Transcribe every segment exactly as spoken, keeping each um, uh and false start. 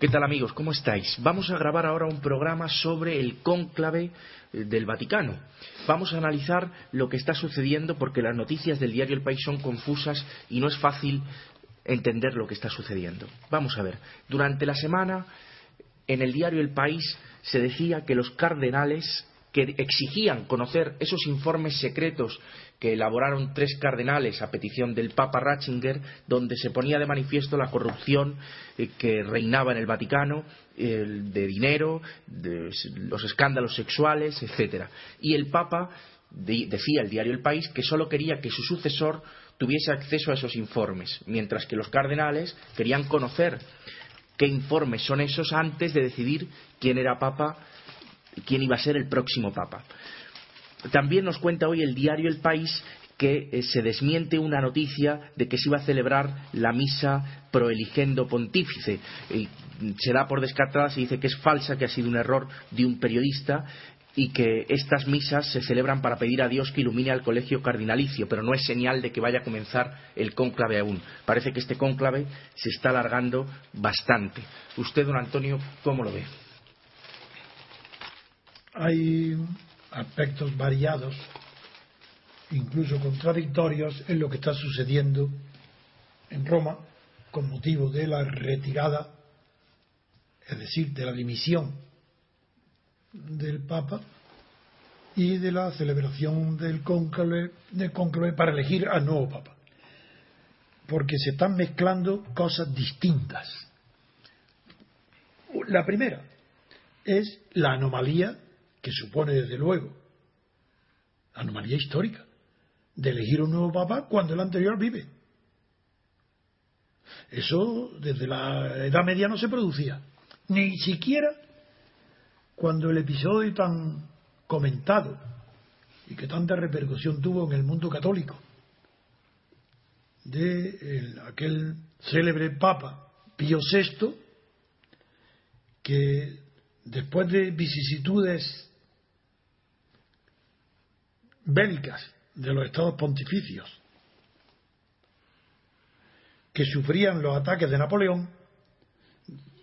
¿Qué tal, amigos? ¿Cómo estáis? Vamos a grabar ahora un programa sobre el cónclave del Vaticano. Vamos a analizar lo que está sucediendo porque las noticias del diario El País son confusas y no es fácil entender lo que está sucediendo. Vamos a ver. Durante la semana, en el diario El País se decía que los cardenales que exigían conocer esos informes secretos que elaboraron tres cardenales a petición del Papa Ratzinger, donde se ponía de manifiesto la corrupción que reinaba en el Vaticano, de dinero, de los escándalos sexuales, etcétera. Y el Papa, decía el diario El País, que solo quería que su sucesor tuviese acceso a esos informes, mientras que los cardenales querían conocer qué informes son esos antes de decidir quién era Papa, quién iba a ser el próximo Papa. También nos cuenta hoy el diario El País que eh, se desmiente una noticia de que se iba a celebrar la misa proeligendo pontífice. Eh, se da por descartada, se dice que es falsa, que ha sido un error de un periodista y que estas misas se celebran para pedir a Dios que ilumine al colegio cardinalicio, pero no es señal de que vaya a comenzar el cónclave aún. Parece que este cónclave se está alargando bastante. Usted, don Antonio, ¿cómo lo ve? Hay aspectos variados, incluso contradictorios, en lo que está sucediendo en Roma con motivo de la retirada, es decir, de la dimisión del Papa y de la celebración del cónclave, del cónclave para elegir al nuevo Papa, porque se están mezclando cosas distintas. La primera es la anomalía que supone, desde luego, anomalía histórica, de elegir un nuevo Papa cuando el anterior vive. Eso desde la Edad Media no se producía, ni siquiera cuando el episodio tan comentado y que tanta repercusión tuvo en el mundo católico de el, aquel célebre Papa Pío sexto, que después de vicisitudes bélicas de los estados pontificios que sufrían los ataques de Napoleón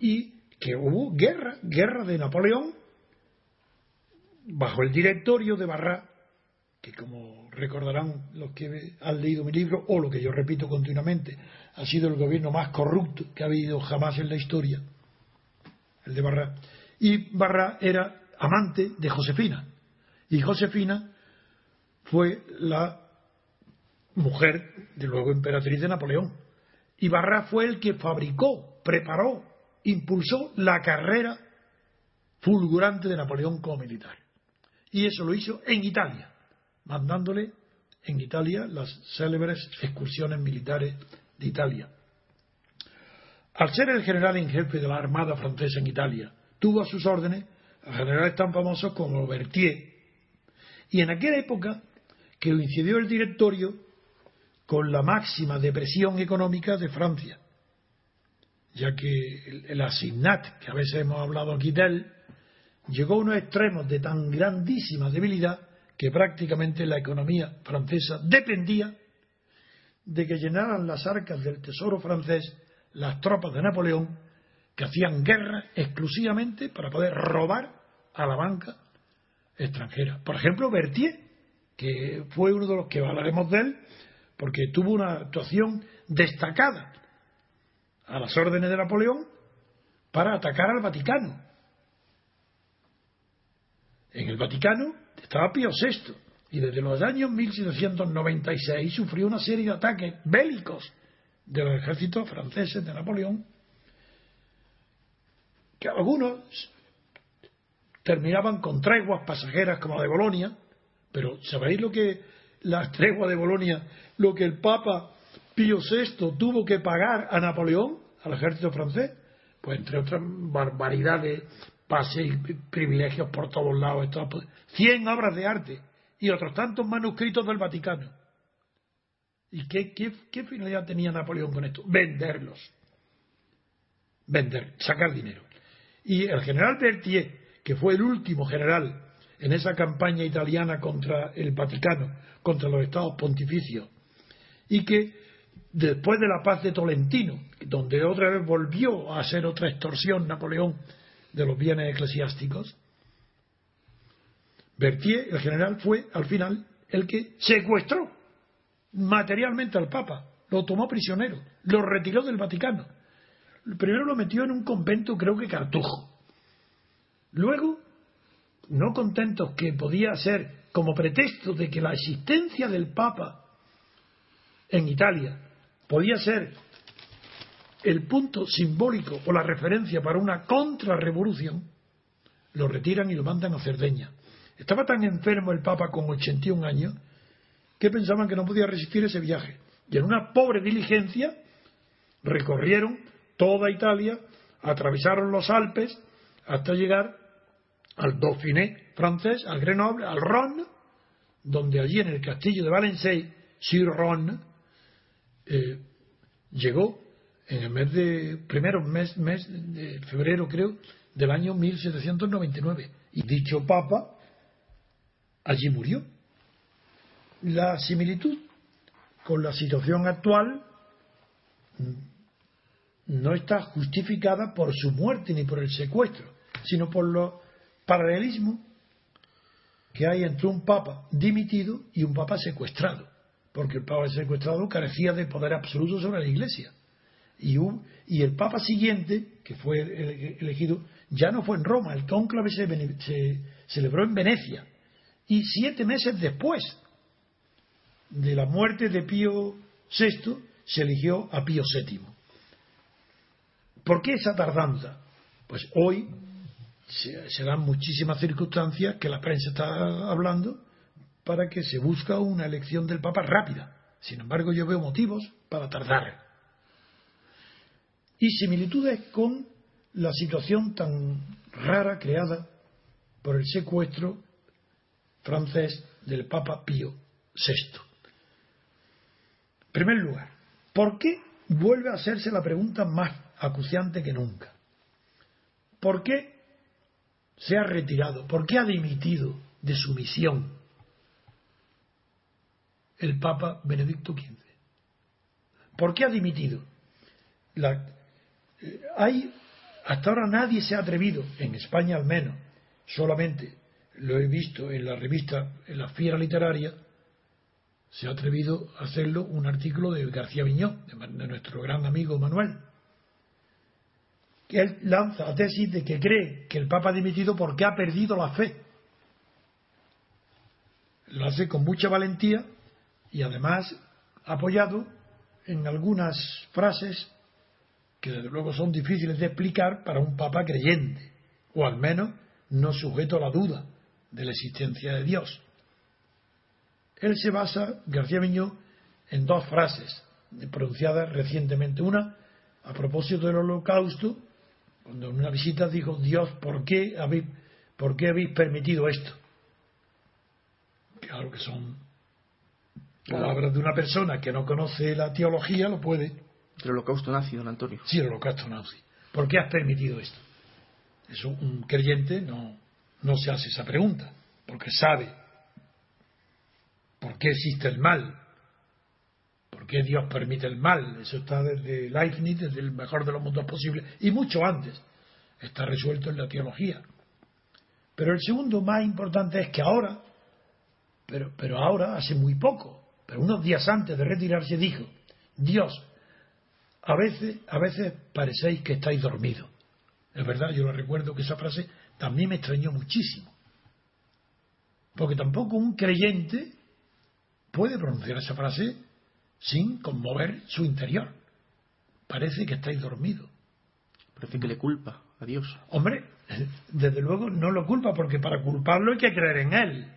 y que hubo guerra, guerra de Napoleón bajo el directorio de Barras, que como recordarán los que han leído mi libro o lo que yo repito continuamente, ha sido el gobierno más corrupto que ha habido jamás en la historia, el de Barras. Y Barras era amante de Josefina, y Josefina fue la mujer, de luego emperatriz, de Napoleón. Y Barras fue el que fabricó, preparó, impulsó la carrera fulgurante de Napoleón como militar. Y eso lo hizo en Italia, mandándole en Italia las célebres excursiones militares de Italia. Al ser el general en jefe de la Armada francesa en Italia, tuvo a sus órdenes a generales tan famosos como Berthier. Y en aquella época que coincidió el directorio con la máxima depresión económica de Francia, ya que el, el asignat, que a veces hemos hablado aquí de él, llegó a unos extremos de tan grandísima debilidad que prácticamente la economía francesa dependía de que llenaran las arcas del tesoro francés las tropas de Napoleón, que hacían guerra exclusivamente para poder robar a la banca extranjera. Por ejemplo, Berthier, que fue uno de los que hablaremos de él, porque tuvo una actuación destacada a las órdenes de Napoleón para atacar al Vaticano. En el Vaticano estaba Pío sexto, y desde los años mil setecientos noventa y seis sufrió una serie de ataques bélicos de los ejércitos franceses de Napoleón, que algunos terminaban con treguas pasajeras como la de Bolonia. Pero ¿sabéis lo que las treguas de Bolonia, lo que el Papa Pío sexto tuvo que pagar a Napoleón, al ejército francés? Pues entre otras barbaridades, pases y privilegios por todos lados, cien obras de arte y otros tantos manuscritos del Vaticano. ¿Y qué, qué, qué finalidad tenía Napoleón con esto? Venderlos. Vender, sacar dinero. Y el general Berthier, que fue el último general en esa campaña italiana contra el Vaticano, contra los estados pontificios, y que después de la paz de Tolentino, donde otra vez volvió a hacer otra extorsión Napoleón de los bienes eclesiásticos, Berthier, el general, fue al final el que secuestró materialmente al Papa, lo tomó prisionero, lo retiró del Vaticano. Primero lo metió en un convento, creo que cartujo. Luego, no contentos que podía ser como pretexto de que la existencia del Papa en Italia podía ser el punto simbólico o la referencia para una contrarrevolución, lo retiran y lo mandan a Cerdeña. Estaba tan enfermo el Papa con ochenta y un años que pensaban que no podía resistir ese viaje. Y en una pobre diligencia recorrieron toda Italia, atravesaron los Alpes hasta llegar al Dauphiné francés, al Grenoble, al Rhone, donde allí en el castillo de Valencey, Sir Rhone, eh, llegó en el mes de, primero mes, mes de febrero, creo, del año mil setecientos noventa y nueve. Y dicho Papa allí murió. La similitud con la situación actual no está justificada por su muerte ni por el secuestro, sino por los paralelismos que hay entre un papa dimitido y un papa secuestrado, porque el papa secuestrado carecía de poder absoluto sobre la Iglesia. Y, un, y el papa siguiente, que fue elegido, ya no fue en Roma, el cónclave se, se celebró en Venecia. Y siete meses después de la muerte de Pío sexto, se eligió a Pío séptimo. ¿Por qué esa tardanza? Pues hoy se, se dan muchísimas circunstancias que la prensa está hablando para que se busca una elección del Papa rápida. Sin embargo, yo veo motivos para tardar. Y similitudes con la situación tan rara creada por el secuestro francés del Papa Pío sexto. En primer lugar, ¿por qué vuelve a hacerse la pregunta más acuciante que nunca? ¿Por qué se ha retirado? ¿Por qué ha dimitido de su misión el Papa Benedicto quince? ¿Por qué ha dimitido? La, eh, hay, hasta ahora nadie se ha atrevido, en España al menos, solamente lo he visto en la revista, en la Fiera Literaria, se ha atrevido a hacerlo un artículo de García Viñó, de, de nuestro gran amigo Manuel, que él lanza a tesis de que cree que el Papa ha dimitido porque ha perdido la fe. Lo hace con mucha valentía y además apoyado en algunas frases que desde luego son difíciles de explicar para un Papa creyente, o al menos no sujeto a la duda de la existencia de Dios. Él se basa, García Viñó, en dos frases pronunciadas recientemente. Una, a propósito del Holocausto, cuando en una visita dijo: Dios, ¿por qué habéis, por qué habéis permitido esto? Claro que son palabras de una persona que no conoce la teología, lo puede. El Holocausto nazi, don Antonio. Sí, el Holocausto nazi. ¿Por qué has permitido esto? Eso, un creyente no, no se hace esa pregunta, porque sabe por qué existe el mal, por qué Dios permite el mal. Eso está desde Leibniz, desde el mejor de los mundos posibles, y mucho antes está resuelto en la teología. Pero el segundo más importante es que ahora, pero, pero ahora hace muy poco, pero unos días antes de retirarse, dijo: Dios, a veces, a veces parecéis que estáis dormidos. Es verdad, yo lo recuerdo, que esa frase también me extrañó muchísimo, porque tampoco un creyente puede pronunciar esa frase sin conmover su interior. Parece que estáis dormido. Parece que le culpa a Dios. Hombre, desde luego no lo culpa, porque para culparlo hay que creer en él.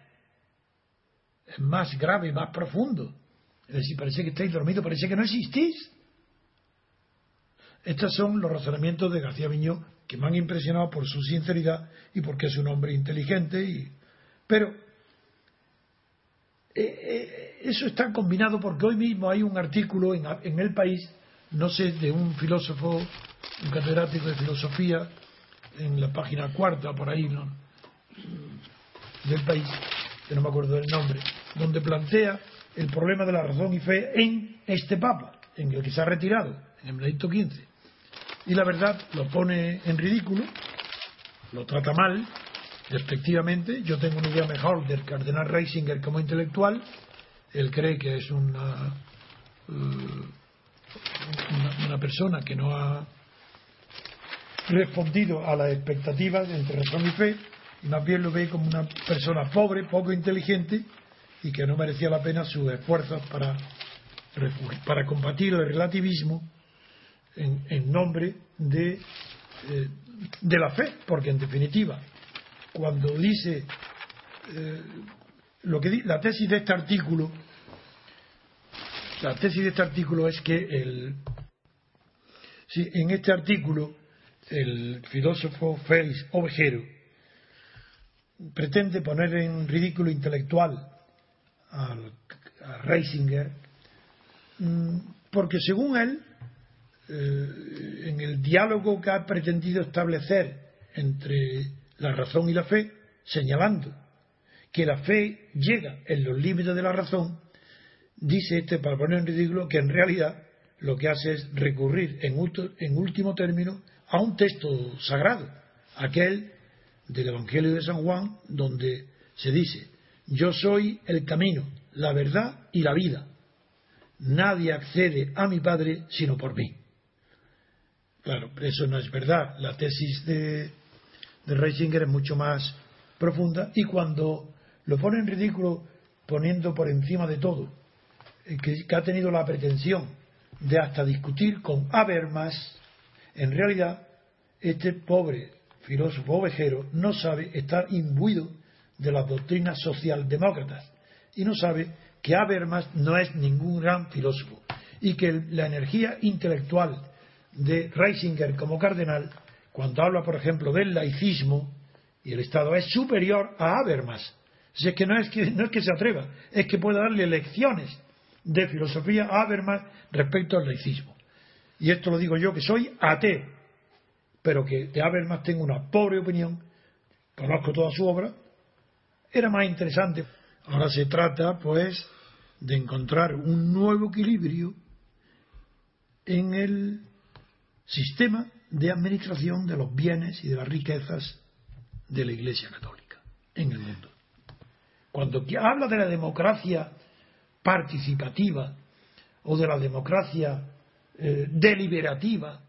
Es más grave, más profundo. Es decir, parece que estáis dormido, parece que no existís. Estos son los razonamientos de García Viñó, que me han impresionado por su sinceridad y porque es un hombre inteligente. Y... pero eh, eso está combinado, porque hoy mismo hay un artículo en, en El País, no sé, de un filósofo, un catedrático de filosofía, en la página cuarta, por ahí, ¿no?, del País, que no me acuerdo del nombre, donde plantea el problema de la razón y fe en este Papa. en el que se ha retirado, en el Benedicto quince, y la verdad lo pone en ridículo, lo trata mal, despectivamente. Yo tengo una idea mejor del Cardenal Ratzinger como intelectual. Él cree que es una, una, una persona que no ha respondido a las expectativas entre razón y fe, y más bien lo ve como una persona pobre, poco inteligente, y que no merecía la pena sus esfuerzos para, para combatir el relativismo en, en nombre de, eh, de la fe, porque en definitiva, cuando dice eh, lo que di, la tesis de este artículo, la tesis de este artículo es que el, si en este artículo el filósofo Félix Ovejero pretende poner en ridículo intelectual al, a Ratzinger, porque según él, eh, en el diálogo que ha pretendido establecer entre la razón y la fe, señalando que la fe llega en los límites de la razón, dice este, para poner en ridículo, que en realidad lo que hace es recurrir en, ulto, en último término a un texto sagrado, aquel del Evangelio de San Juan, donde se dice: yo soy el camino, la verdad y la vida, nadie accede a mi Padre sino por mí. Claro, eso no es verdad. La tesis de, de Ratzinger es mucho más profunda, y cuando lo pone en ridículo poniendo por encima de todo que, que ha tenido la pretensión de hasta discutir con Habermas, en realidad este pobre filósofo Ovejero no sabe, está imbuido de las doctrinas socialdemócratas y no sabe que Habermas no es ningún gran filósofo, y que la energía intelectual de Ratzinger como cardenal, cuando habla por ejemplo del laicismo y el Estado, es superior a Habermas. Si es que no es que, no es que se atreva, es que puede darle lecciones de filosofía a Habermas respecto al laicismo. Y esto lo digo yo, que soy ateo, pero que de Habermas tengo una pobre opinión, conozco toda su obra, era más interesante. Ahora se trata, pues, de encontrar un nuevo equilibrio en el sistema de administración de los bienes y de las riquezas de la Iglesia Católica en el mundo. Cuando habla de la democracia participativa o de la democracia eh, deliberativa,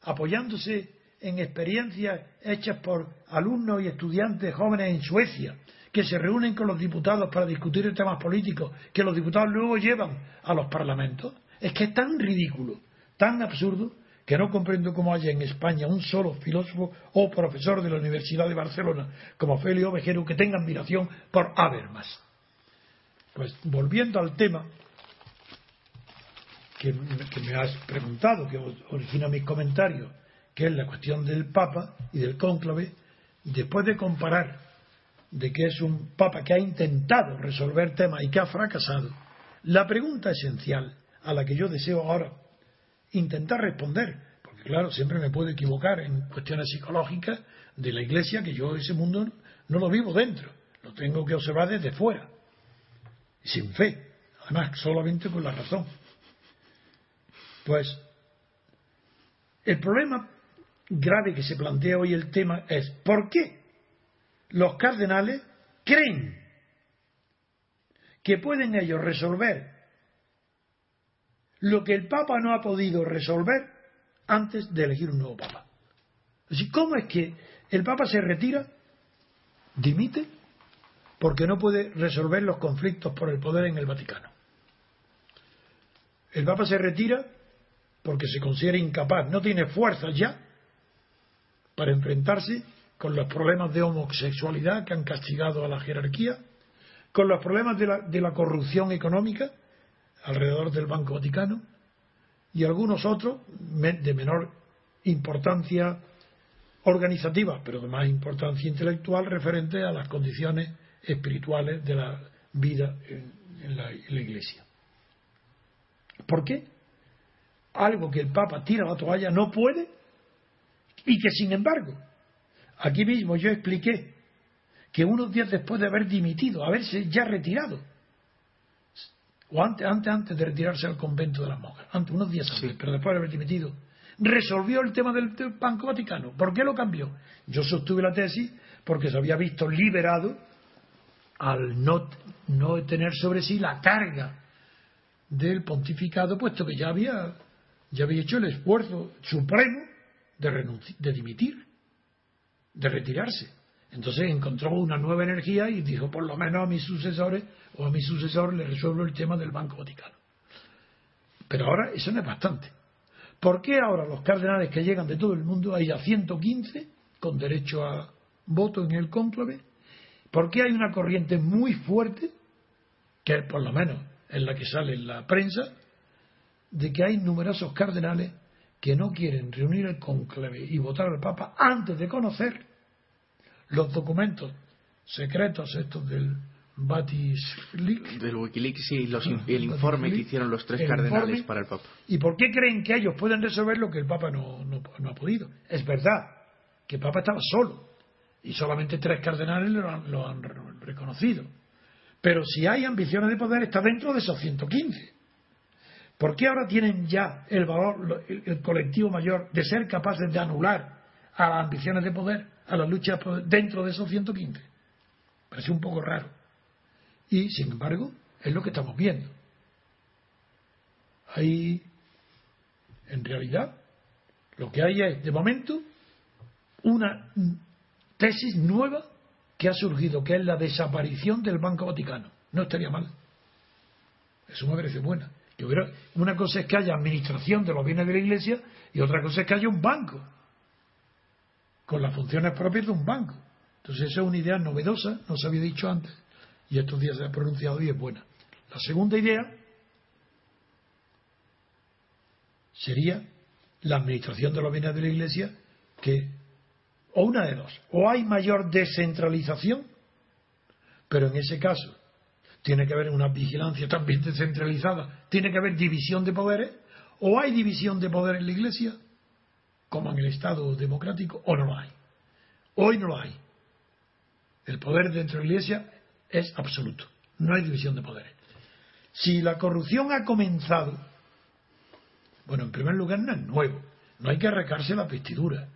apoyándose en experiencias hechas por alumnos y estudiantes jóvenes en Suecia, que se reúnen con los diputados para discutir temas políticos que los diputados luego llevan a los parlamentos, es que es tan ridículo, tan absurdo, que no comprendo cómo haya en España un solo filósofo o profesor de la Universidad de Barcelona como Félix Ovejero que tenga admiración por Habermas. Pues volviendo al tema que, que me has preguntado, que origina mis comentarios, que es la cuestión del Papa y del cónclave, después de comparar de que es un Papa que ha intentado resolver temas y que ha fracasado, la pregunta esencial a la que yo deseo ahora intentar responder, porque claro, siempre me puedo equivocar en cuestiones psicológicas de la Iglesia, que yo ese mundo no lo vivo dentro, lo tengo que observar desde fuera, sin fe, además solamente con la razón. Pues el problema grave que se plantea hoy el tema es: ¿por qué los cardenales creen que pueden ellos resolver lo que el Papa no ha podido resolver antes de elegir un nuevo Papa? ¿Cómo es que el Papa se retira, dimite, porque no puede resolver los conflictos por el poder en el Vaticano? El Papa se retira porque se considera incapaz, no tiene fuerza ya para enfrentarse con los problemas de homosexualidad que han castigado a la jerarquía, con los problemas de la, de la corrupción económica alrededor del Banco Vaticano y algunos otros de menor importancia organizativa, pero de más importancia intelectual, referente a las condiciones espirituales de la vida en, en, la, en la Iglesia. ¿Por qué? Algo que el Papa tira la toalla no puede, y que sin embargo aquí mismo yo expliqué que unos días después de haber dimitido, haberse ya retirado, o antes, antes, antes de retirarse al convento de las monjas, antes, unos días antes, sí. Pero después de haber dimitido, resolvió el tema del, del Banco Vaticano. ¿Por qué lo cambió? Yo sostuve la tesis porque se había visto liberado al no, no tener sobre sí la carga del pontificado, puesto que ya había, ya había hecho el esfuerzo supremo de, renunciar, de dimitir, de retirarse. Entonces encontró una nueva energía y dijo, por lo menos a mis sucesores o a mi sucesor le resuelvo el tema del Banco Vaticano. Pero ahora eso no es bastante. ¿Por qué ahora los cardenales que llegan de todo el mundo, hay ya ciento quince con derecho a voto en el cónclave? ¿Por qué hay una corriente muy fuerte, que por lo menos es la que sale en la prensa, de que hay numerosos cardenales que no quieren reunir el cónclave y votar al Papa antes de conocer los documentos secretos estos del Wikileaks, del Wikileaks sí, los, el, el informe que hicieron los tres cardenales informe, para el Papa? ¿Y por qué creen que ellos pueden resolver lo que el Papa no, no, no ha podido? Es verdad que el Papa estaba solo y solamente tres cardenales lo han, lo han reconocido, pero si hay ambiciones de poder está dentro de esos ciento quince. ¿Por qué ahora tienen ya el valor, el, el colectivo mayor, de ser capaces de anular a las ambiciones de poder, a las luchas dentro de esos ciento quince? Parece un poco raro. Y, sin embargo, es lo que estamos viendo. Ahí, en realidad, lo que hay es, de momento, una tesis nueva que ha surgido, que es la desaparición del Banco Vaticano. No estaría mal. Eso me parece buena. Yo creo, una cosa es que haya administración de los bienes de la Iglesia y otra cosa es que haya un banco, con las funciones propias de un banco. Entonces esa es una idea novedosa, no se había dicho antes, y estos días se ha pronunciado y es buena. La segunda idea sería la administración de los bienes de la Iglesia, que, o una de dos, o hay mayor descentralización, pero en ese caso tiene que haber una vigilancia también descentralizada, tiene que haber división de poderes, o hay división de poderes en la Iglesia, como en el Estado democrático, o no lo hay. Hoy no lo hay. El poder dentro de la Iglesia es absoluto, no hay división de poderes. Si la corrupción ha comenzado, bueno, en primer lugar no es nuevo, no hay que arrancarse la vestidura.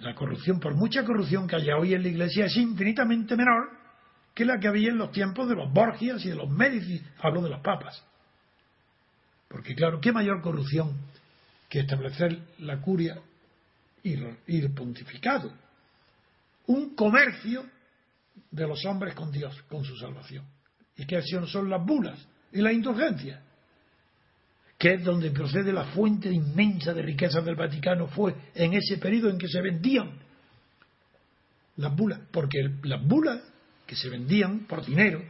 La corrupción, por mucha corrupción que haya hoy en la Iglesia, es infinitamente menor que la que había en los tiempos de los Borgias y de los Médicis, hablo de los papas. Porque claro, ¿qué mayor corrupción que establecer la curia y el pontificado? Un comercio de los hombres con Dios, con su salvación. ¿Y qué acción son las bulas y las indulgencias? Que es donde procede la fuente inmensa de riquezas del Vaticano, fue en ese periodo en que se vendían las bulas. Porque el, las bulas que se vendían por dinero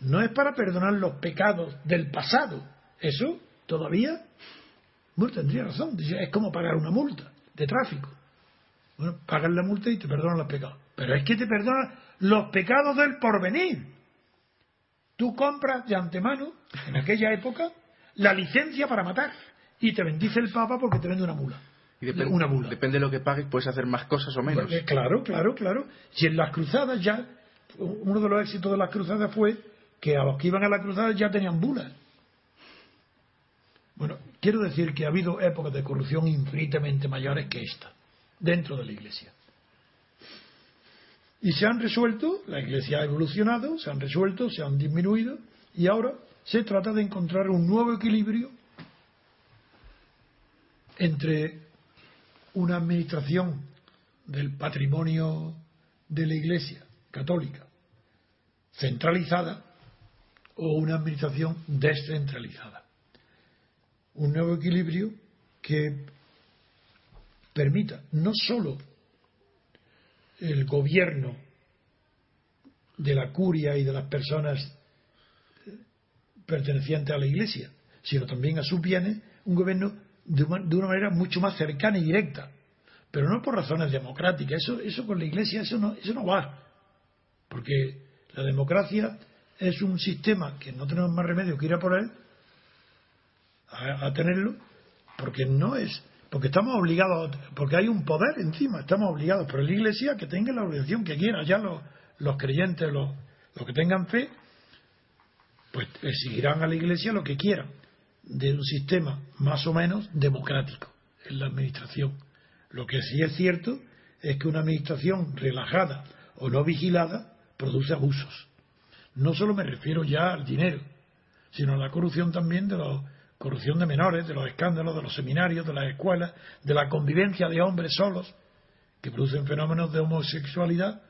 no es para perdonar los pecados del pasado. Eso todavía... Bueno, tendría razón, es como pagar una multa de tráfico. Bueno, pagas la multa y te perdonan los pecados, pero es que te perdonan los pecados del porvenir. Tú compras de antemano, en aquella época, la licencia para matar y te bendice el Papa porque te vende una mula. Y depende, una mula. Depende de lo que pagues, puedes hacer más cosas o menos. Pues, claro, claro, claro. Si en las cruzadas ya, uno de los éxitos de las cruzadas fue que a los que iban a las cruzadas ya tenían bulas. Bueno, quiero decir que ha habido épocas de corrupción infinitamente mayores que esta, dentro de la Iglesia. Y se han resuelto, la Iglesia ha evolucionado, se han resuelto, se han disminuido, y ahora se trata de encontrar un nuevo equilibrio entre una administración del patrimonio de la Iglesia católica centralizada o una administración descentralizada. Un nuevo equilibrio que permita no solo el gobierno de la curia y de las personas pertenecientes a la Iglesia, sino también a sus bienes, un gobierno de una, de una manera mucho más cercana y directa, pero no por razones democráticas. Eso, eso con la Iglesia eso no, eso no va, porque la democracia es un sistema que no tenemos más remedio que ir a por él, A, a tenerlo, porque no es, porque estamos obligados, porque hay un poder encima, estamos obligados, pero la Iglesia que tenga la obligación que quiera, ya los, los creyentes, los, los que tengan fe, pues exigirán a la Iglesia lo que quieran de un sistema más o menos democrático en la administración. Lo que sí es cierto es que una administración relajada o no vigilada produce abusos. No solo me refiero ya al dinero, sino a la corrupción también, de la corrupción de menores, de los escándalos, de los seminarios, de las escuelas, de la convivencia de hombres solos, que producen fenómenos de homosexualidad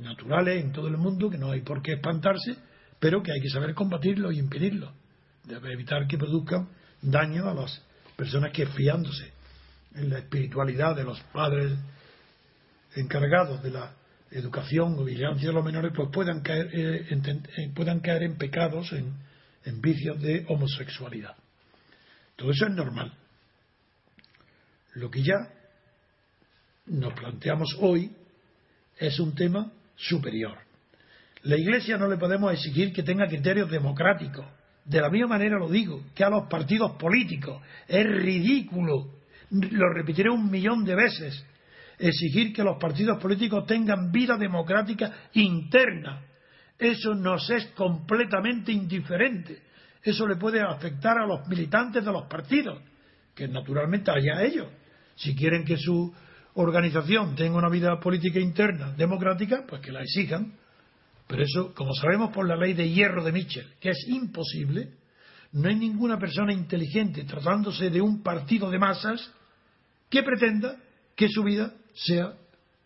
naturales en todo el mundo, que no hay por qué espantarse, pero que hay que saber combatirlos y impedirlos, de evitar que produzcan daño a las personas que, fiándose en la espiritualidad de los padres encargados de la educación o vigilancia de los menores, pues puedan caer, eh, enten, eh, puedan caer en pecados, en, en vicios de homosexualidad. Todo eso es normal. Lo que ya nos planteamos hoy es un tema superior. La Iglesia no le podemos exigir que tenga criterios democráticos. De la misma manera lo digo, que a los partidos políticos es ridículo, lo repetiré un millón de veces, exigir que los partidos políticos tengan vida democrática interna. Eso nos es completamente indiferente. Eso le puede afectar a los militantes de los partidos, que naturalmente allá ellos. Si quieren que su organización tenga una vida política interna democrática, pues que la exijan. Pero eso, como sabemos por la ley de hierro de Mitchell, que es imposible, no hay ninguna persona inteligente, tratándose de un partido de masas, que pretenda que su vida sea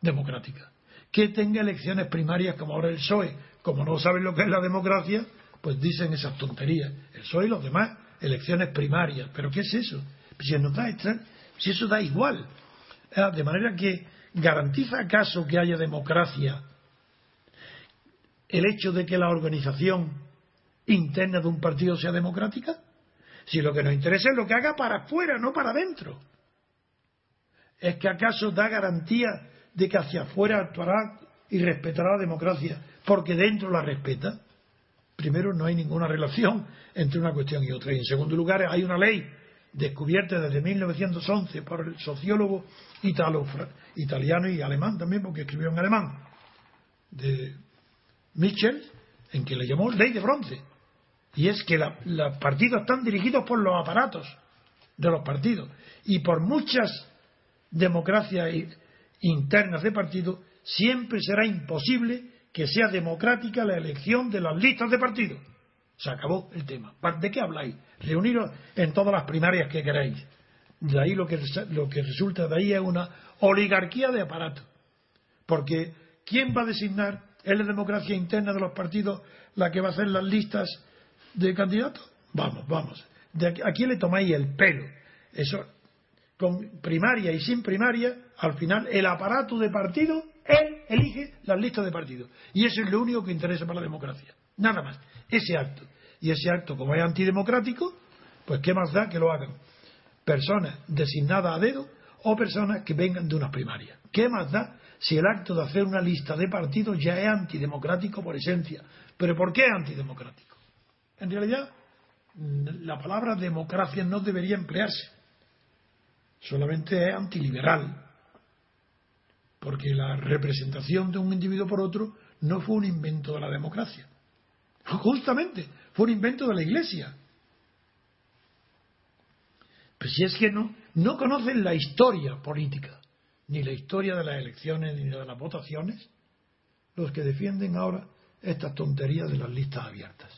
democrática, que tenga elecciones primarias como ahora el P S O E. Como no saben lo que es la democracia, pues dicen esas tonterías. El P S O E y los demás, elecciones primarias. ¿Pero qué es eso? Si, no da, si eso da igual. De manera que, ¿garantiza acaso que haya democracia el hecho de que la organización interna de un partido sea democrática? Si lo que nos interesa es lo que haga para afuera, no para adentro. ¿Es que acaso da garantía de que hacia afuera actuará y respetará la democracia porque dentro la respeta? Primero, no hay ninguna relación entre una cuestión y otra. Y en segundo lugar, hay una ley descubierta desde mil novecientos once por el sociólogo italo, italiano y alemán también, porque escribió en alemán, de Mitchell, en que le llamó ley de bronce. Y es que los partidos están dirigidos por los aparatos de los partidos. Y por muchas democracias internas de partido, siempre será imposible que sea democrática la elección de las listas de partido. Se acabó el tema. ¿De qué habláis? Reuniros en todas las primarias que queráis. De ahí lo que, lo que resulta de ahí es una oligarquía de aparato. Porque ¿quién va a designar? ¿Es la democracia interna de los partidos la que va a hacer las listas de candidatos? Vamos, vamos. De aquí, ¿a quién le tomáis el pelo? Eso, con primaria y sin primaria, al final el aparato de partido, él elige las listas de partido. Y eso es lo único que interesa para la democracia. Nada más. Ese acto. Y ese acto, como es antidemocrático, pues qué más da que lo hagan personas designadas a dedo o personas que vengan de unas primarias. ¿Qué más da si el acto de hacer una lista de partidos ya es antidemocrático por esencia? ¿Pero por qué es antidemocrático? En realidad, la palabra democracia no debería emplearse. Solamente es antiliberal. Porque la representación de un individuo por otro no fue un invento de la democracia. Justamente, fue un invento de la Iglesia. Pues si es que no, no conocen la historia política, ni la historia de las elecciones, ni de las votaciones, los que defienden ahora estas tonterías de las listas abiertas.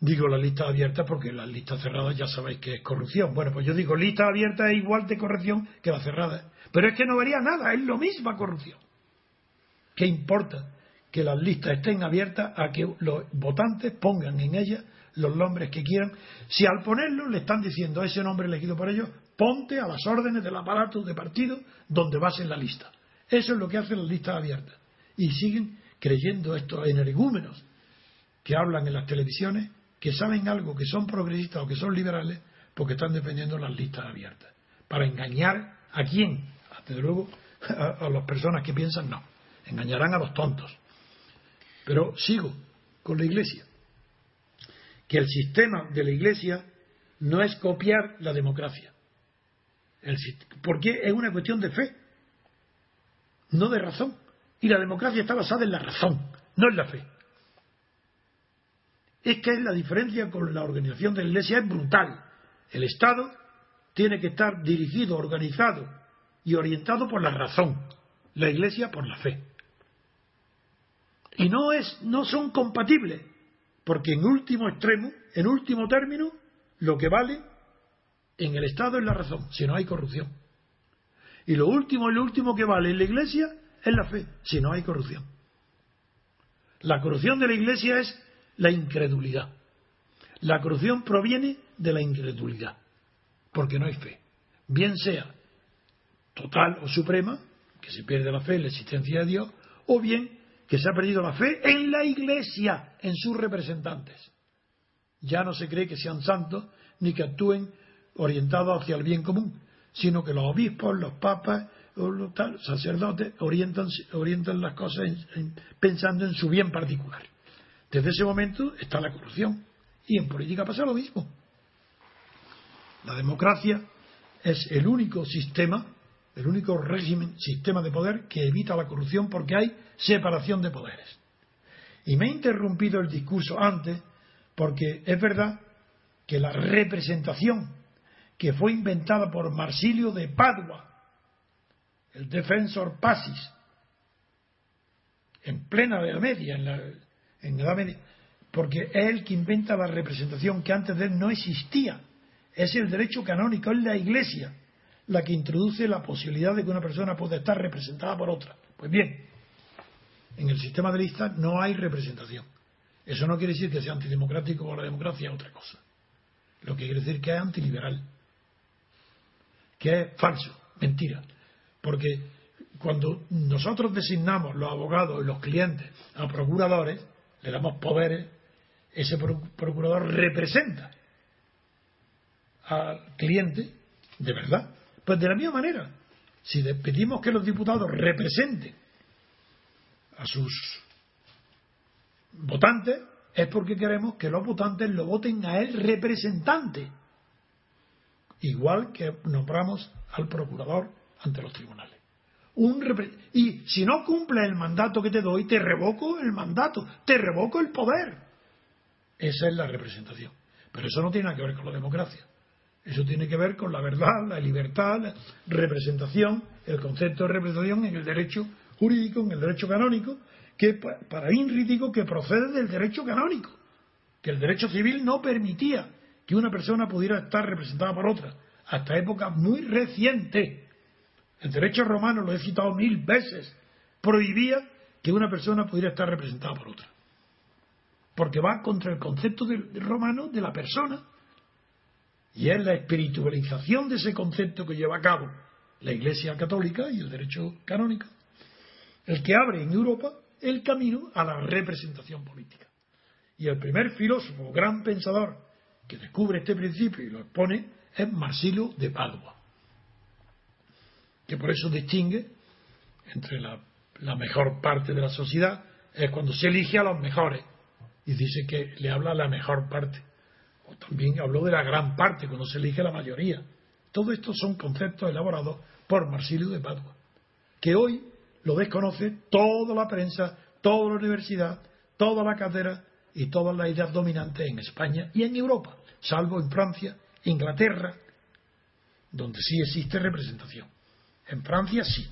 Digo las listas abiertas porque las listas cerradas ya sabéis que es corrupción. Bueno, pues yo digo, lista abierta es igual de corrupción que la cerrada. Pero es que no varía nada, es lo misma corrupción. ¿Qué importa que las listas estén abiertas a que los votantes pongan en ellas los nombres que quieran? Si al ponerlo le están diciendo a ese nombre elegido por ellos, ponte a las órdenes del aparato de partido donde vas en la lista. Eso es lo que hacen las listas abiertas. Y siguen creyendo estos energúmenos que hablan en las televisiones, que saben algo, que son progresistas o que son liberales, porque están defendiendo las listas abiertas. ¿Para engañar a quién? Desde luego, a, a las personas que piensan no. Engañarán a los tontos. Pero sigo con la Iglesia. Que el sistema de la Iglesia no es copiar la democracia. El, porque es una cuestión de fe, no de razón. Y la democracia está basada en la razón, no en la fe. es que la diferencia con la organización de la Iglesia es brutal. El Estado tiene que estar dirigido, organizado y orientado por la razón, la Iglesia por la fe. Y no es, no son compatibles, porque en último extremo, en último término, lo que vale en el Estado es la razón, si no hay corrupción. Y lo último y lo último que vale en la Iglesia es la fe, si no hay corrupción. La corrupción de la Iglesia es la incredulidad. La corrupción proviene de la incredulidad, porque no hay fe. Bien sea total o suprema, que se pierde la fe en la existencia de Dios, o bien que se ha perdido la fe en la Iglesia, en sus representantes. Ya no se cree que sean santos ni que actúen orientados hacia el bien común, sino que los obispos, los papas, los tal, sacerdotes orientan, orientan las cosas en, en, pensando en su bien particular. Desde ese momento está la corrupción, y en política pasa lo mismo. La democracia es el único sistema, el único régimen, sistema de poder que evita la corrupción, porque hay separación de poderes. Y me he interrumpido el discurso antes, porque es verdad que la representación que fue inventada por Marsilio de Padua, el defensor pacis, en plena Edad Media, en la, en la Edad Media, porque es el que inventa la representación que antes de él no existía. Es el derecho canónico, es la Iglesia la que introduce la posibilidad de que una persona pueda estar representada por otra. Pues bien, en el sistema de listas no hay representación. Eso no quiere decir que sea antidemocrático, o la democracia es otra cosa. Lo que quiere decir que es antiliberal, que es falso, mentira. Porque cuando nosotros designamos los abogados y los clientes a procuradores, le damos poderes, ese procurador representa al cliente de verdad. Pues de la misma manera, si pedimos que los diputados representen a sus votantes, es porque queremos que los votantes lo voten a él representante, igual que nombramos al procurador ante los tribunales. Un repre- y si no cumple el mandato que te doy, te revoco el mandato, te revoco el poder. Esa es la representación. Pero eso no tiene nada que ver con la democracia. Eso tiene que ver con la verdad, la libertad, la representación, el concepto de representación en el derecho jurídico, en el derecho canónico, que para Inri digo que procede del derecho canónico, que el derecho civil no permitía que una persona pudiera estar representada por otra, hasta época muy reciente. El derecho romano, lo he citado mil veces, prohibía que una persona pudiera estar representada por otra, porque va contra el concepto del romano de la persona, y es la espiritualización de ese concepto que lleva a cabo la Iglesia católica y el derecho canónico, el que abre en Europa el camino a la representación política. Y el primer filósofo, gran pensador, que descubre este principio y lo expone es Marsilio de Padua, que por eso distingue entre la, la mejor parte de la sociedad, es cuando se elige a los mejores, y dice que le habla a la mejor parte. O también habló de la gran parte, cuando se elige a la mayoría. Todo esto son conceptos elaborados por Marsilio de Padua, que hoy lo desconoce toda la prensa, toda la universidad, toda la cátedra y todas las ideas dominantes en España y en Europa, salvo en Francia, Inglaterra, donde sí existe representación. En Francia sí,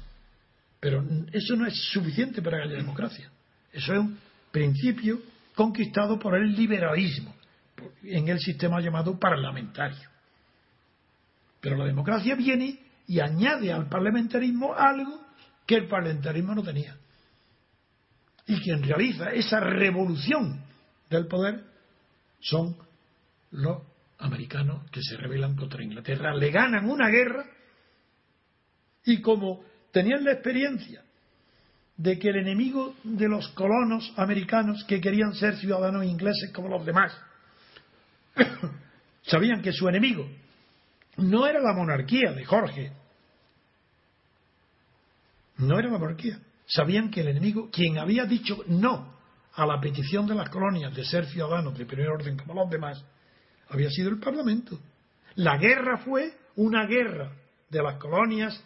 pero eso no es suficiente para que haya democracia. Eso es un principio conquistado por el liberalismo, en el sistema llamado parlamentario. Pero la democracia viene y añade al parlamentarismo algo que el parlamentarismo no tenía. Y quien realiza esa revolución del poder son los americanos, que se rebelan contra Inglaterra, le ganan una guerra, y como tenían la experiencia de que el enemigo de los colonos americanos, que querían ser ciudadanos ingleses como los demás, sabían que su enemigo no era la monarquía de Jorge, no era la monarquía, sabían que el enemigo, quien había dicho no a la petición de las colonias de ser ciudadanos de primer orden como los demás, había sido el Parlamento. La guerra fue una guerra de las colonias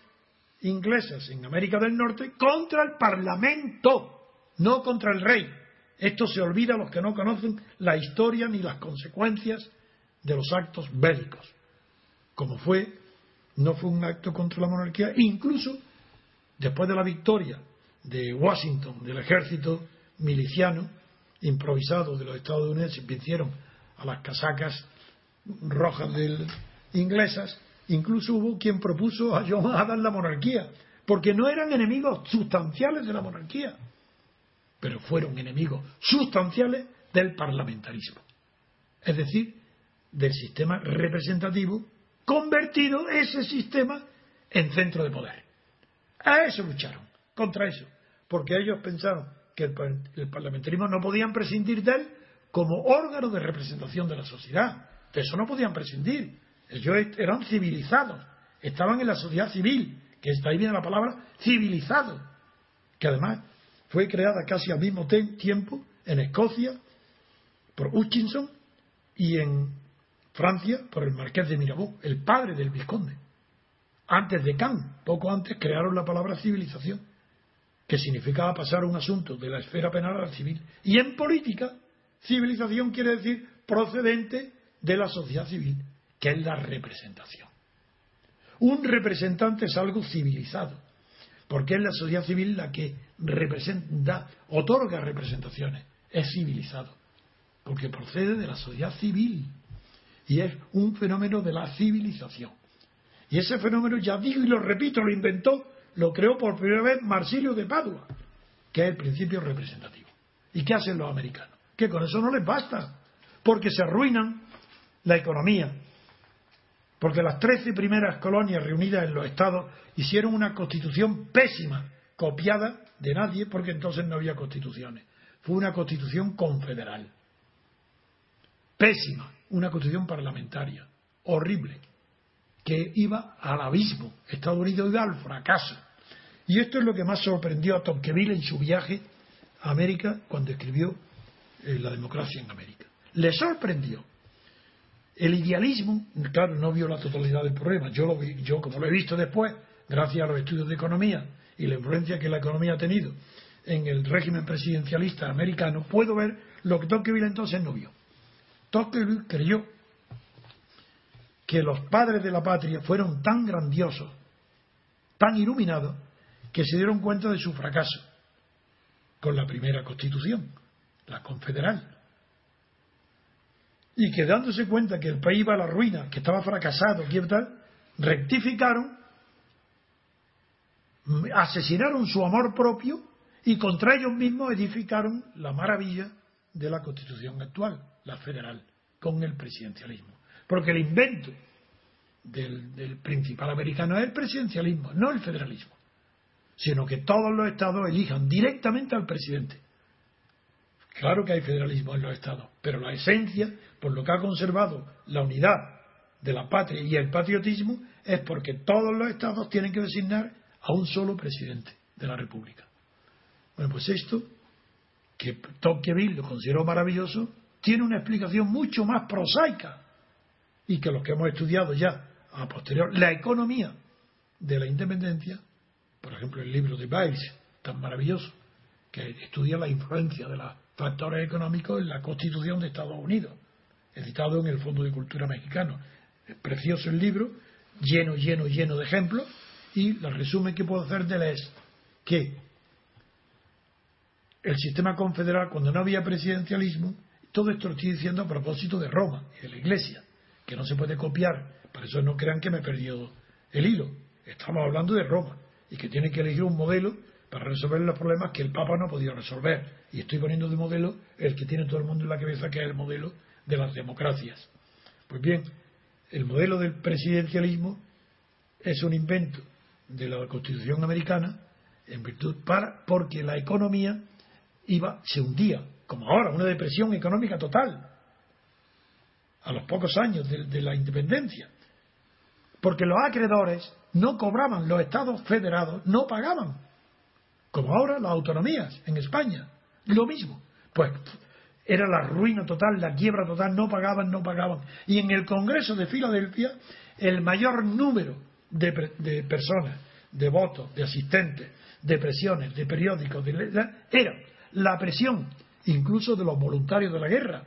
inglesas en América del Norte contra el Parlamento, no contra el rey. Esto se olvida a los que no conocen la historia ni las consecuencias de los actos bélicos. Como fue, no fue un acto contra la monarquía, incluso después de la victoria de Washington, del ejército miliciano improvisado de los estadounidenses, vencieron a las casacas rojas del, inglesas, incluso hubo quien propuso a John Adams la monarquía, porque no eran enemigos sustanciales de la monarquía, pero fueron enemigos sustanciales del parlamentarismo, es decir, del sistema representativo, convertido ese sistema en centro de poder. A eso lucharon, contra eso, porque ellos pensaron que el, el parlamentarismo no podían prescindir de él como órgano de representación de la sociedad. De eso no podían prescindir. Ellos eran civilizados, estaban en la sociedad civil, que está ahí, viene la palabra civilizado, que además fue creada casi al mismo tiempo en Escocia por Hutchinson y en Francia por el marqués de Mirabeau, el padre del vizconde. Antes de Kant, poco antes, crearon la palabra civilización, que significaba pasar un asunto de la esfera penal a la civil. Y en política, civilización quiere decir procedente de la sociedad civil, que es la representación. Un representante es algo civilizado, porque es la sociedad civil la que representa, otorga representaciones. Es civilizado, porque procede de la sociedad civil. Y es un fenómeno de la civilización. Y ese fenómeno, ya digo y lo repito, lo inventó, lo creó por primera vez Marsilio de Padua, que es el principio representativo. ¿Y qué hacen los americanos? Que con eso no les basta, porque se arruinan la economía, porque las trece primeras colonias reunidas en los estados hicieron una constitución pésima, copiada de nadie, porque entonces no había constituciones. Fue una constitución confederal. Pésima. Una constitución parlamentaria horrible que iba al abismo. Estados Unidos iba al fracaso, y esto es lo que más sorprendió a Tocqueville en su viaje a América, cuando escribió eh, La democracia en América. Le sorprendió el idealismo. Claro, no vio la totalidad del problema. Yo, lo vi, yo como lo he visto después, gracias a los estudios de economía y la influencia que la economía ha tenido en el régimen presidencialista americano, puedo ver lo que Tocqueville entonces no vio. Tocqueville creyó que los padres de la patria fueron tan grandiosos, tan iluminados, que se dieron cuenta de su fracaso con la primera constitución, la confederal, y que dándose cuenta que el país iba a la ruina, que estaba fracasado, que tal, rectificaron, asesinaron su amor propio y contra ellos mismos edificaron la maravilla de la constitución actual, la federal, con el presidencialismo. Porque el invento del, del principal americano es el presidencialismo, no el federalismo, sino que todos los estados elijan directamente al presidente. Claro que hay federalismo en los estados, pero la esencia, por lo que ha conservado la unidad de la patria y el patriotismo, es porque todos los estados tienen que designar a un solo presidente de la república. Bueno, pues esto, que Tocqueville lo consideró maravilloso, tiene una explicación mucho más prosaica, y que los que hemos estudiado ya a posterior la economía de la independencia, por ejemplo el libro de Bayes, tan maravilloso, que estudia la influencia de los factores económicos en la Constitución de Estados Unidos, editado en el Fondo de Cultura Mexicano. Es precioso el libro, lleno, lleno, lleno de ejemplos, y el resumen que puedo hacer de él es que el sistema confederal, cuando no había presidencialismo, todo esto lo estoy diciendo a propósito de Roma y de la Iglesia, que no se puede copiar. Por eso no crean que me he perdido el hilo. Estamos hablando de Roma, y que tiene que elegir un modelo para resolver los problemas que el Papa no ha podido resolver. Y estoy poniendo de modelo el que tiene todo el mundo en la cabeza, que es el modelo de las democracias. Pues bien, el modelo del presidencialismo es un invento de la Constitución americana, en virtud para porque la economía iba se hundía, como ahora, una depresión económica total a los pocos años de, de la independencia, porque los acreedores no cobraban, los estados federados no pagaban, como ahora las autonomías en España, lo mismo. Pues era la ruina total, la quiebra total, no pagaban, no pagaban. Y en el Congreso de Filadelfia, el mayor número de, de personas, de votos, de asistentes, de presiones, de periódicos, de, era la presión incluso de los voluntarios de la guerra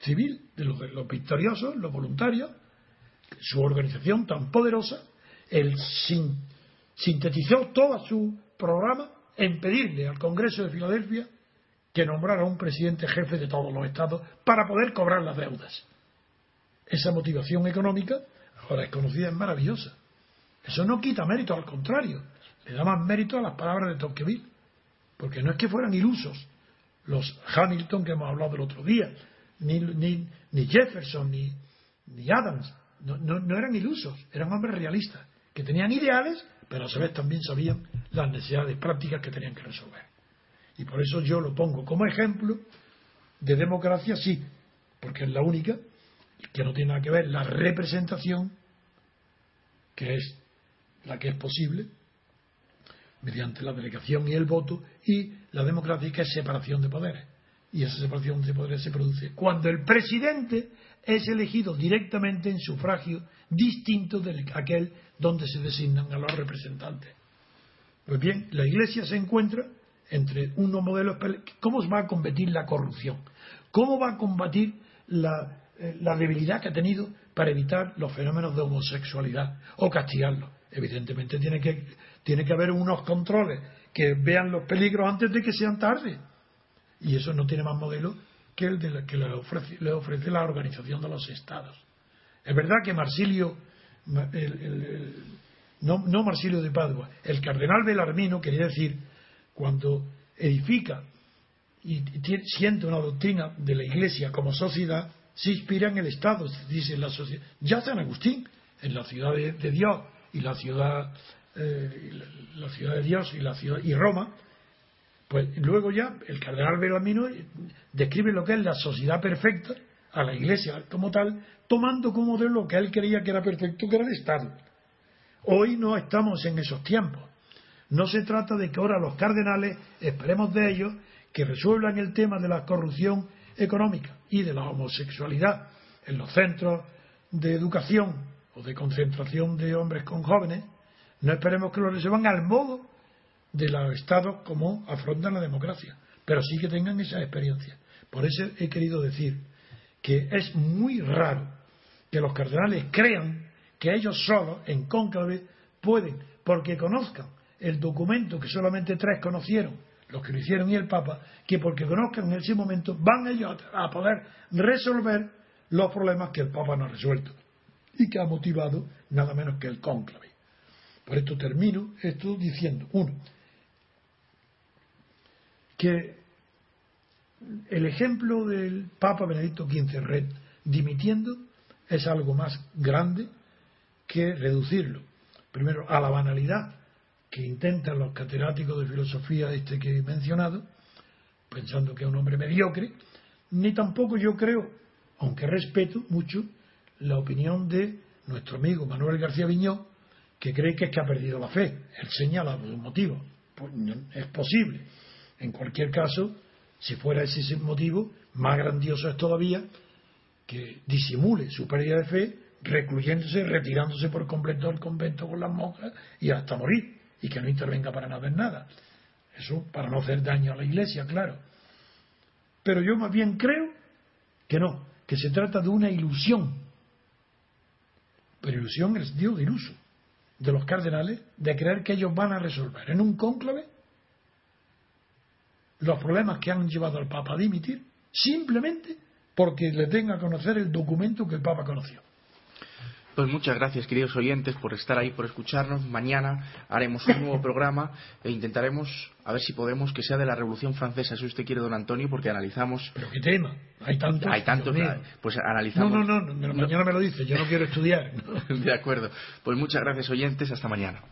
civil, de los, de los victoriosos, los voluntarios, su organización tan poderosa, él sin, sintetizó todo su programa en pedirle al Congreso de Filadelfia que nombrara un presidente jefe de todos los estados para poder cobrar las deudas. Esa motivación económica, ahora es conocida, es maravillosa. Eso no quita mérito, al contrario, le da más mérito a las palabras de Tocqueville, porque no es que fueran ilusos los Hamilton que hemos hablado el otro día, ni, ni, ni Jefferson, ni, ni Adams, no, no, no eran ilusos, eran hombres realistas, que tenían ideales, pero a su vez también sabían las necesidades prácticas que tenían que resolver. Y por eso yo lo pongo como ejemplo de democracia, sí, porque es la única que no tiene nada que ver la representación, que es la que es posible mediante la delegación y el voto, y la democracia, que es separación de poderes, y esa separación de poderes se produce cuando el presidente es elegido directamente en sufragio distinto de aquel donde se designan a los representantes. Pues bien, la Iglesia se encuentra entre unos modelos. ¿Cómo va a combatir la corrupción? ¿Cómo va a combatir la la debilidad que ha tenido para evitar los fenómenos de homosexualidad o castigarlos? Evidentemente tiene que, tiene que haber unos controles que vean los peligros antes de que sean tarde, y eso no tiene más modelo que el de la, que le ofrece, le ofrece la organización de los estados. Es verdad que Marsilio el, el, el, no, no Marsilio de Padua, el cardenal Belarmino, quería decir, cuando edifica y tiene, siente una doctrina de la Iglesia como sociedad, se inspira en el Estado, dice la sociedad. Ya San Agustín, en la ciudad de, de Dios y la ciudad, eh, la, la ciudad de Dios y la ciudad y Roma, pues luego ya el cardenal Belarmino describe lo que es la sociedad perfecta, a la Iglesia como tal, tomando como de lo que él creía que era perfecto, que era el Estado. Hoy no estamos en esos tiempos. No se trata de que ahora los cardenales, esperemos de ellos, que resuelvan el tema de la corrupción económica y de la homosexualidad en los centros de educación o de concentración de hombres con jóvenes. No esperemos que lo resuelvan al modo de los estados como afrontan la democracia, pero sí que tengan esa experiencia. Por eso he querido decir que es muy raro que los cardenales crean que ellos solos en cónclave pueden, porque conozcan el documento que solamente tres conocieron, los que lo hicieron y el Papa, que porque conozcan en ese momento van ellos a poder resolver los problemas que el Papa no ha resuelto y que ha motivado nada menos que el cónclave. Por esto termino esto diciendo, uno, que el ejemplo del Papa Benedicto quince red, dimitiendo, es algo más grande que reducirlo, primero, a la banalidad que intentan los catedráticos de filosofía este que he mencionado, pensando que es un hombre mediocre, ni tampoco yo creo, aunque respeto mucho la opinión de nuestro amigo Manuel García Viñó, que cree que es que ha perdido la fe. Él señala un motivo, pues es posible. En cualquier caso, si fuera ese, ese motivo, más grandioso es todavía que disimule su pérdida de fe, recluyéndose, retirándose por completo del convento con las monjas y hasta morir, y que no intervenga para nada en nada. Eso para no hacer daño a la Iglesia, claro. Pero yo más bien creo que no, que se trata de una ilusión, pero ilusión es Dios de iluso, de los cardenales, de creer que ellos van a resolver en un cónclave los problemas que han llevado al Papa a dimitir, simplemente porque le den a conocer el documento que el Papa conoció. Pues muchas gracias, queridos oyentes, por estar ahí, por escucharnos. Mañana haremos un nuevo programa e intentaremos, a ver si podemos, que sea de la Revolución Francesa, si usted quiere, don Antonio, porque analizamos... ¿Pero qué tema? Hay tantos... Hay tantos, pues analizamos... No, no, no, no, mañana me lo dice, yo no quiero estudiar. De acuerdo. Pues muchas gracias, oyentes, hasta mañana.